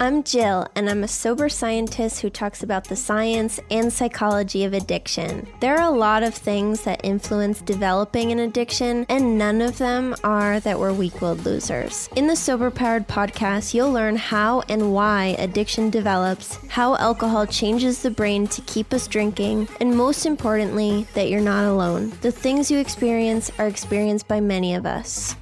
I'm Jill, and I'm a sober scientist who talks about the science and psychology of addiction. There are a lot of things that influence developing an addiction, and none of them are that we're weak-willed losers. In the Sober Powered podcast, you'll learn how and why addiction develops, how alcohol changes the brain to keep us drinking, and most importantly, that you're not alone. The things you experience are experienced by many of us.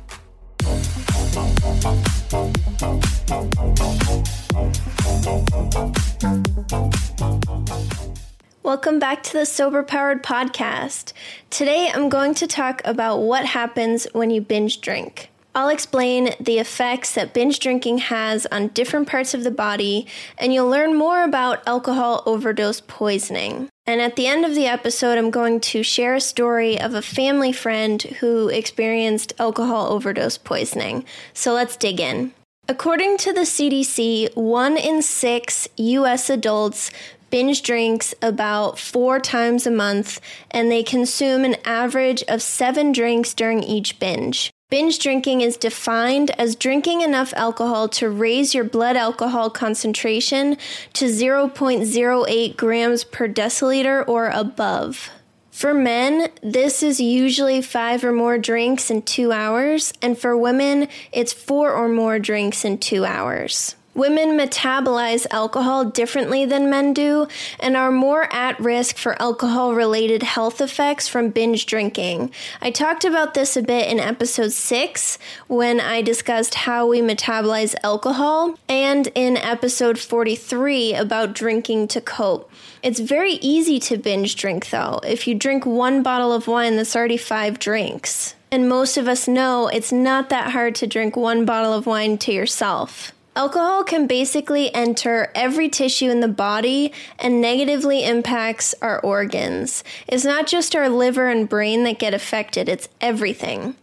Welcome back to the Sober Powered Podcast. Today I'm going to talk about what happens when you binge drink. I'll explain the effects that binge drinking has on different parts of the body, and you'll learn more about alcohol overdose poisoning. And at the end of the episode, I'm going to share a story of a family friend who experienced alcohol overdose poisoning. So let's dig in. According to the CDC, 1 in 6 U.S. adults binge drinks about 4 times a month, and they consume an average of 7 drinks during each binge. Binge drinking is defined as drinking enough alcohol to raise your blood alcohol concentration to 0.08 grams per deciliter or above. For men, this is usually 5 or more drinks in 2 hours, and for women, it's 4 or more drinks in 2 hours. Women metabolize alcohol differently than men do and are more at risk for alcohol-related health effects from binge drinking. I talked about this a bit in episode 6 when I discussed how we metabolize alcohol and in episode 43 about drinking to cope. It's very easy to binge drink though. If you drink 1 bottle of wine, that's already 5 drinks. And most of us know it's not that hard to drink one bottle of wine to yourself. Alcohol can basically enter every tissue in the body and negatively impacts our organs. It's not just our liver and brain that get affected, it's everything.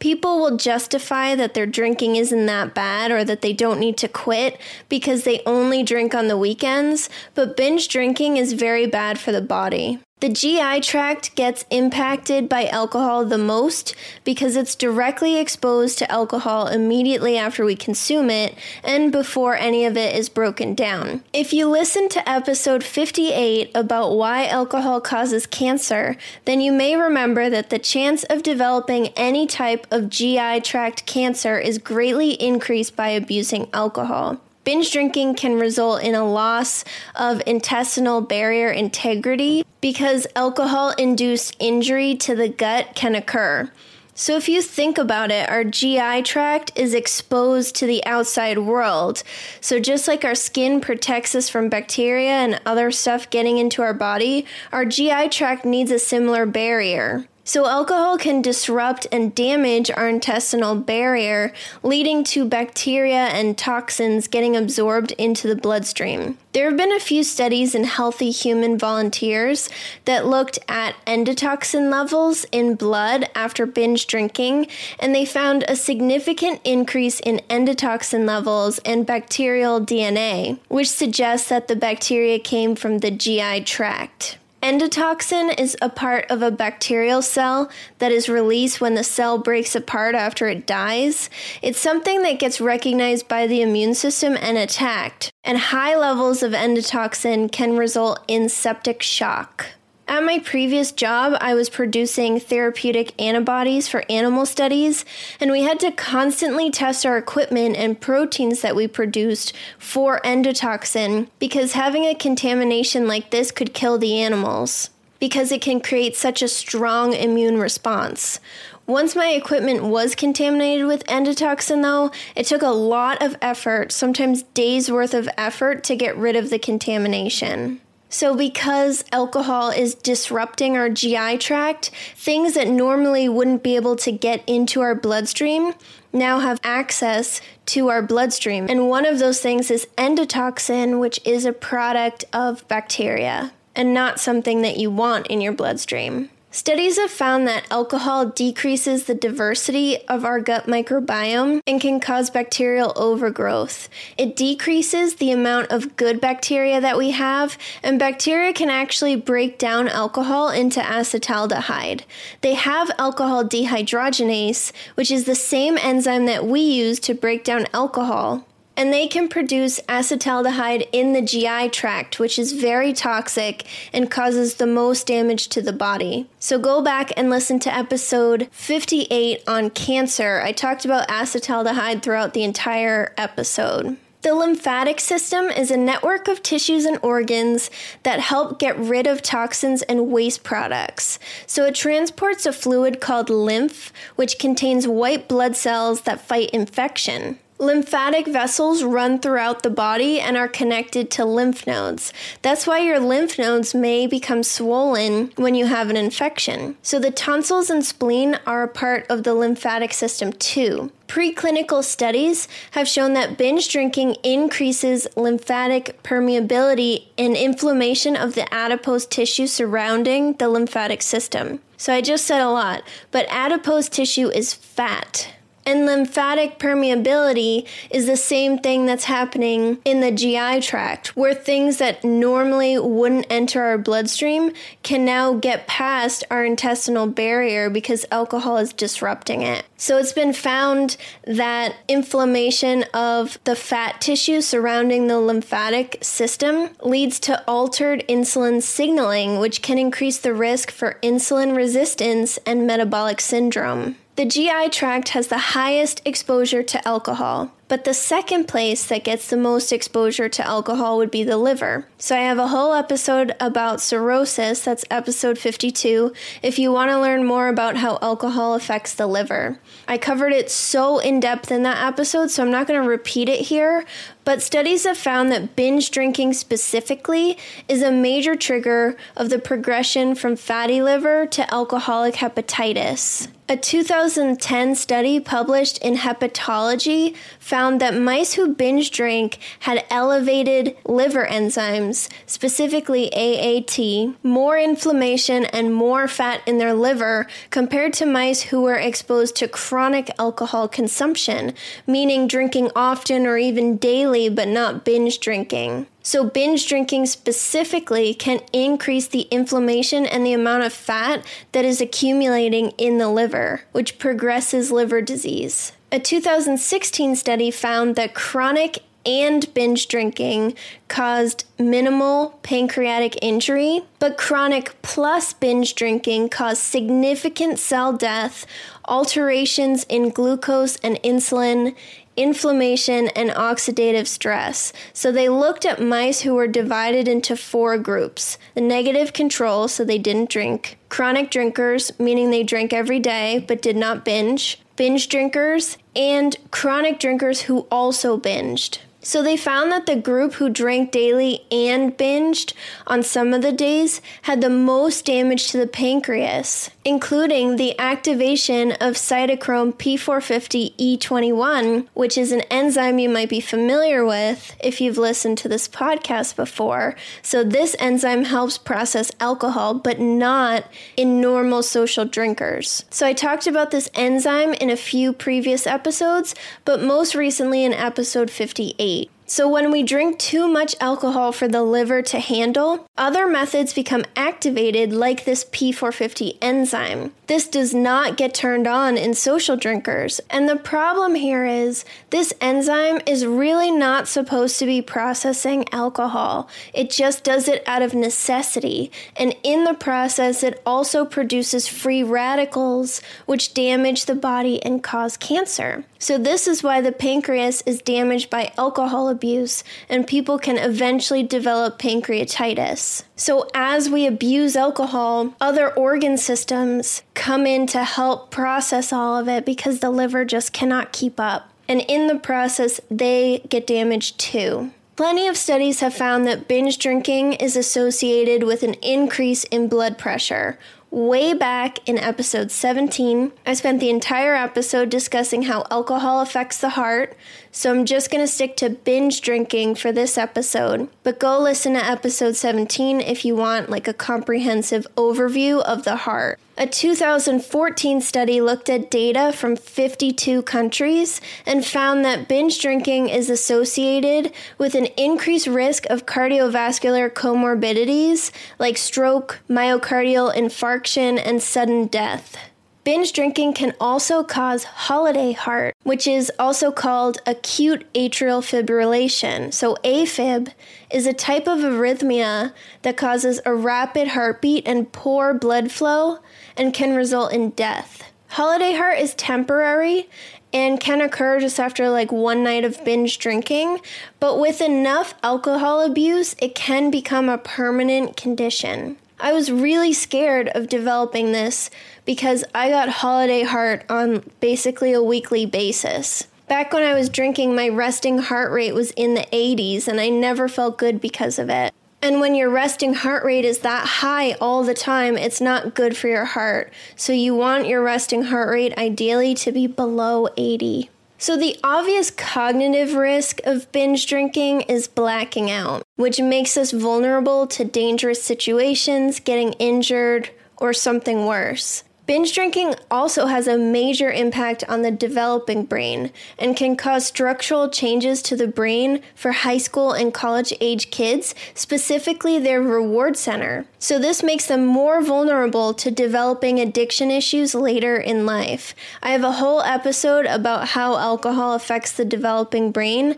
People will justify that their drinking isn't that bad or that they don't need to quit because they only drink on the weekends, but binge drinking is very bad for the body. The GI tract gets impacted by alcohol the most because it's directly exposed to alcohol immediately after we consume it and before any of it is broken down. If you listen to episode 58 about why alcohol causes cancer, then you may remember that the chance of developing any type of GI tract cancer is greatly increased by abusing alcohol. Binge drinking can result in a loss of intestinal barrier integrity because alcohol-induced injury to the gut can occur. So if you think about it, our GI tract is exposed to the outside world. So just like our skin protects us from bacteria and other stuff getting into our body, our GI tract needs a similar barrier. So alcohol can disrupt and damage our intestinal barrier, leading to bacteria and toxins getting absorbed into the bloodstream. There have been a few studies in healthy human volunteers that looked at endotoxin levels in blood after binge drinking, and they found a significant increase in endotoxin levels and bacterial DNA, which suggests that the bacteria came from the GI tract. Endotoxin is a part of a bacterial cell that is released when the cell breaks apart after it dies. It's something that gets recognized by the immune system and attacked, and high levels of endotoxin can result in septic shock. At my previous job, I was producing therapeutic antibodies for animal studies, and we had to constantly test our equipment and proteins that we produced for endotoxin because having a contamination like this could kill the animals because it can create such a strong immune response. Once my equipment was contaminated with endotoxin, though, it took a lot of effort, sometimes days worth of effort, to get rid of the contamination. So because alcohol is disrupting our GI tract, things that normally wouldn't be able to get into our bloodstream now have access to our bloodstream. And one of those things is endotoxin, which is a product of bacteria and not something that you want in your bloodstream. Studies have found that alcohol decreases the diversity of our gut microbiome and can cause bacterial overgrowth. It decreases the amount of good bacteria that we have, and bacteria can actually break down alcohol into acetaldehyde. They have alcohol dehydrogenase, which is the same enzyme that we use to break down alcohol. And they can produce acetaldehyde in the GI tract, which is very toxic and causes the most damage to the body. So go back and listen to episode 58 on cancer. I talked about acetaldehyde throughout the entire episode. The lymphatic system is a network of tissues and organs that help get rid of toxins and waste products. So it transports a fluid called lymph, which contains white blood cells that fight infection. Lymphatic vessels run throughout the body and are connected to lymph nodes. That's why your lymph nodes may become swollen when you have an infection. So the tonsils and spleen are a part of the lymphatic system too. Preclinical studies have shown that binge drinking increases lymphatic permeability and inflammation of the adipose tissue surrounding the lymphatic system. So I just said a lot, but adipose tissue is fat. And lymphatic permeability is the same thing that's happening in the GI tract, where things that normally wouldn't enter our bloodstream can now get past our intestinal barrier because alcohol is disrupting it. So it's been found that inflammation of the fat tissue surrounding the lymphatic system leads to altered insulin signaling, which can increase the risk for insulin resistance and metabolic syndrome. The GI tract has the highest exposure to alcohol, but the second place that gets the most exposure to alcohol would be the liver. So I have a whole episode about cirrhosis, that's episode 52, if you want to learn more about how alcohol affects the liver. I covered it so in depth in that episode, so I'm not going to repeat it here, but studies have found that binge drinking specifically is a major trigger of the progression from fatty liver to alcoholic hepatitis. A 2010 study published in Hepatology found that mice who binge drank had elevated liver enzymes, specifically AAT, more inflammation, and more fat in their liver compared to mice who were exposed to chronic alcohol consumption, meaning drinking often or even daily but not binge drinking. So binge drinking specifically can increase the inflammation and the amount of fat that is accumulating in the liver, which progresses liver disease. A 2016 study found that chronic and binge drinking caused minimal pancreatic injury, but chronic plus binge drinking caused significant cell death, alterations in glucose and insulin, inflammation, and oxidative stress. So they looked at mice who were divided into four groups. The negative control, so they didn't drink. Chronic drinkers, meaning they drank every day but did not binge. Binge drinkers, and chronic drinkers who also binged. So they found that the group who drank daily and binged on some of the days had the most damage to the pancreas, including the activation of cytochrome P450 E21, which is an enzyme you might be familiar with if you've listened to this podcast before. So this enzyme helps process alcohol, but not in normal social drinkers. So I talked about this enzyme in a few previous episodes, but most recently in episode 58. So when we drink too much alcohol for the liver to handle, other methods become activated like this P450 enzyme. This does not get turned on in social drinkers. And the problem here is this enzyme is really not supposed to be processing alcohol. It just does it out of necessity. And in the process, it also produces free radicals, which damage the body and cause cancer. So this is why the pancreas is damaged by alcohol abuse, and people can eventually develop pancreatitis. So as we abuse alcohol, other organ systems come in to help process all of it because the liver just cannot keep up. And in the process, they get damaged too. Plenty of studies have found that binge drinking is associated with an increase in blood pressure. Way back in episode 17, I spent the entire episode discussing how alcohol affects the heart, so I'm just going to stick to binge drinking for this episode. But go listen to episode 17 if you want like a comprehensive overview of the heart. A 2014 study looked at data from 52 countries and found that binge drinking is associated with an increased risk of cardiovascular comorbidities like stroke, myocardial infarction, and sudden death. Binge drinking can also cause holiday heart, which is also called acute atrial fibrillation. So AFib is a type of arrhythmia that causes a rapid heartbeat and poor blood flow and can result in death. Holiday heart is temporary and can occur just after like one night of binge drinking, but with enough alcohol abuse, it can become a permanent condition. I was really scared of developing this because I got holiday heart on basically a weekly basis. Back when I was drinking, my resting heart rate was in the 80s and I never felt good because of it. And when your resting heart rate is that high all the time, it's not good for your heart. So you want your resting heart rate ideally to be below 80. So the obvious cognitive risk of binge drinking is blacking out, which makes us vulnerable to dangerous situations, getting injured, or something worse. Binge drinking also has a major impact on the developing brain and can cause structural changes to the brain for high school and college age kids, specifically their reward center. So this makes them more vulnerable to developing addiction issues later in life. I have a whole episode about how alcohol affects the developing brain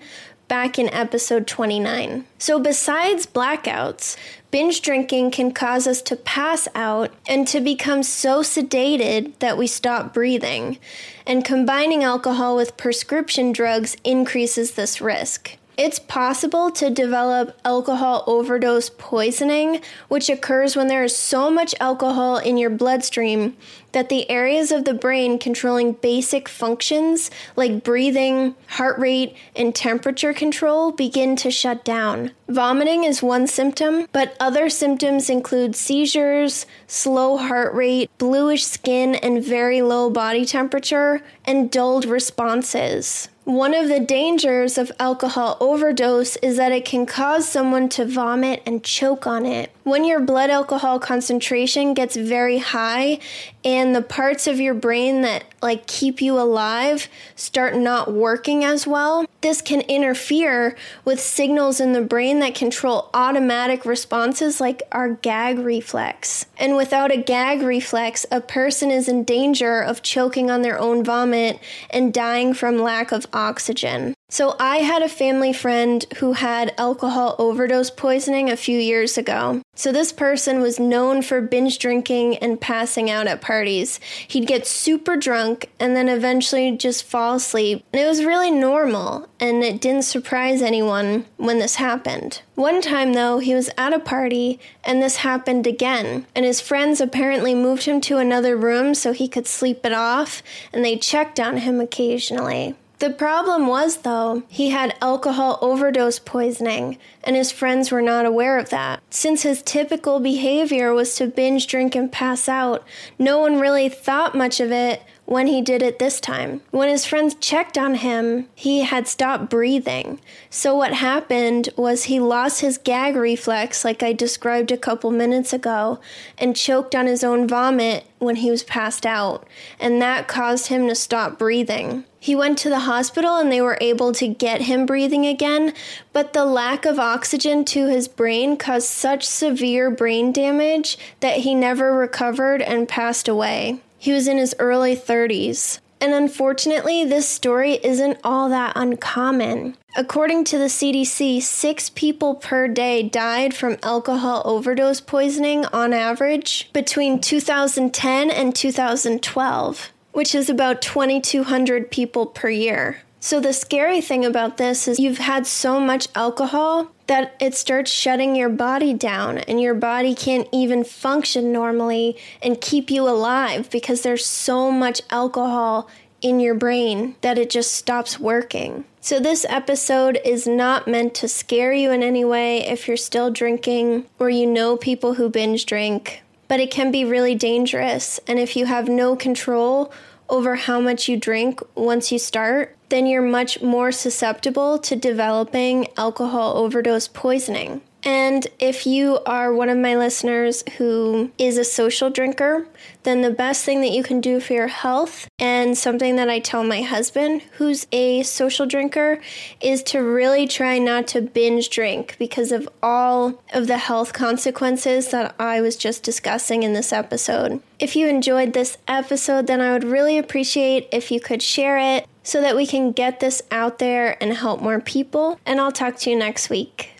back in episode 29. So besides blackouts, binge drinking can cause us to pass out and to become so sedated that we stop breathing. And combining alcohol with prescription drugs increases this risk. It's possible to develop alcohol overdose poisoning, which occurs when there is so much alcohol in your bloodstream that the areas of the brain controlling basic functions like breathing, heart rate, and temperature control begin to shut down. Vomiting is one symptom, but other symptoms include seizures, slow heart rate, bluish skin and very low body temperature, and dulled responses. One of the dangers of alcohol overdose is that it can cause someone to vomit and choke on it. When your blood alcohol concentration gets very high and the parts of your brain that keep you alive start not working as well, this can interfere with signals in the brain that control automatic responses like our gag reflex. And without a gag reflex, a person is in danger of choking on their own vomit and dying from lack of oxygen. So I had a family friend who had alcohol overdose poisoning a few years ago. So this person was known for binge drinking and passing out at parties. He'd get super drunk and then eventually just fall asleep. And it was really normal, and it didn't surprise anyone when this happened. One time though, he was at a party and this happened again. And his friends apparently moved him to another room so he could sleep it off, and they checked on him occasionally. The problem was, though, he had alcohol overdose poisoning, and his friends were not aware of that. Since his typical behavior was to binge drink and pass out, no one really thought much of it when he did it this time. When his friends checked on him, he had stopped breathing. So what happened was he lost his gag reflex, like I described a couple minutes ago, and choked on his own vomit when he was passed out, and that caused him to stop breathing. He went to the hospital and they were able to get him breathing again, but the lack of oxygen to his brain caused such severe brain damage that he never recovered and passed away. He was in his early 30s. And unfortunately, this story isn't all that uncommon. According to the CDC, 6 people per day died from alcohol overdose poisoning on average between 2010 and 2012. Which is about 2,200 people per year. So the scary thing about this is you've had so much alcohol that it starts shutting your body down, and your body can't even function normally and keep you alive because there's so much alcohol in your brain that it just stops working. So this episode is not meant to scare you in any way if you're still drinking or you know people who binge drink. But it can be really dangerous. And if you have no control over how much you drink once you start, then you're much more susceptible to developing alcohol overdose poisoning. And if you are one of my listeners who is a social drinker, then the best thing that you can do for your health, and something that I tell my husband, who's a social drinker, is to really try not to binge drink because of all of the health consequences that I was just discussing in this episode. If you enjoyed this episode, then I would really appreciate if you could share it so that we can get this out there and help more people. And I'll talk to you next week.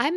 I'm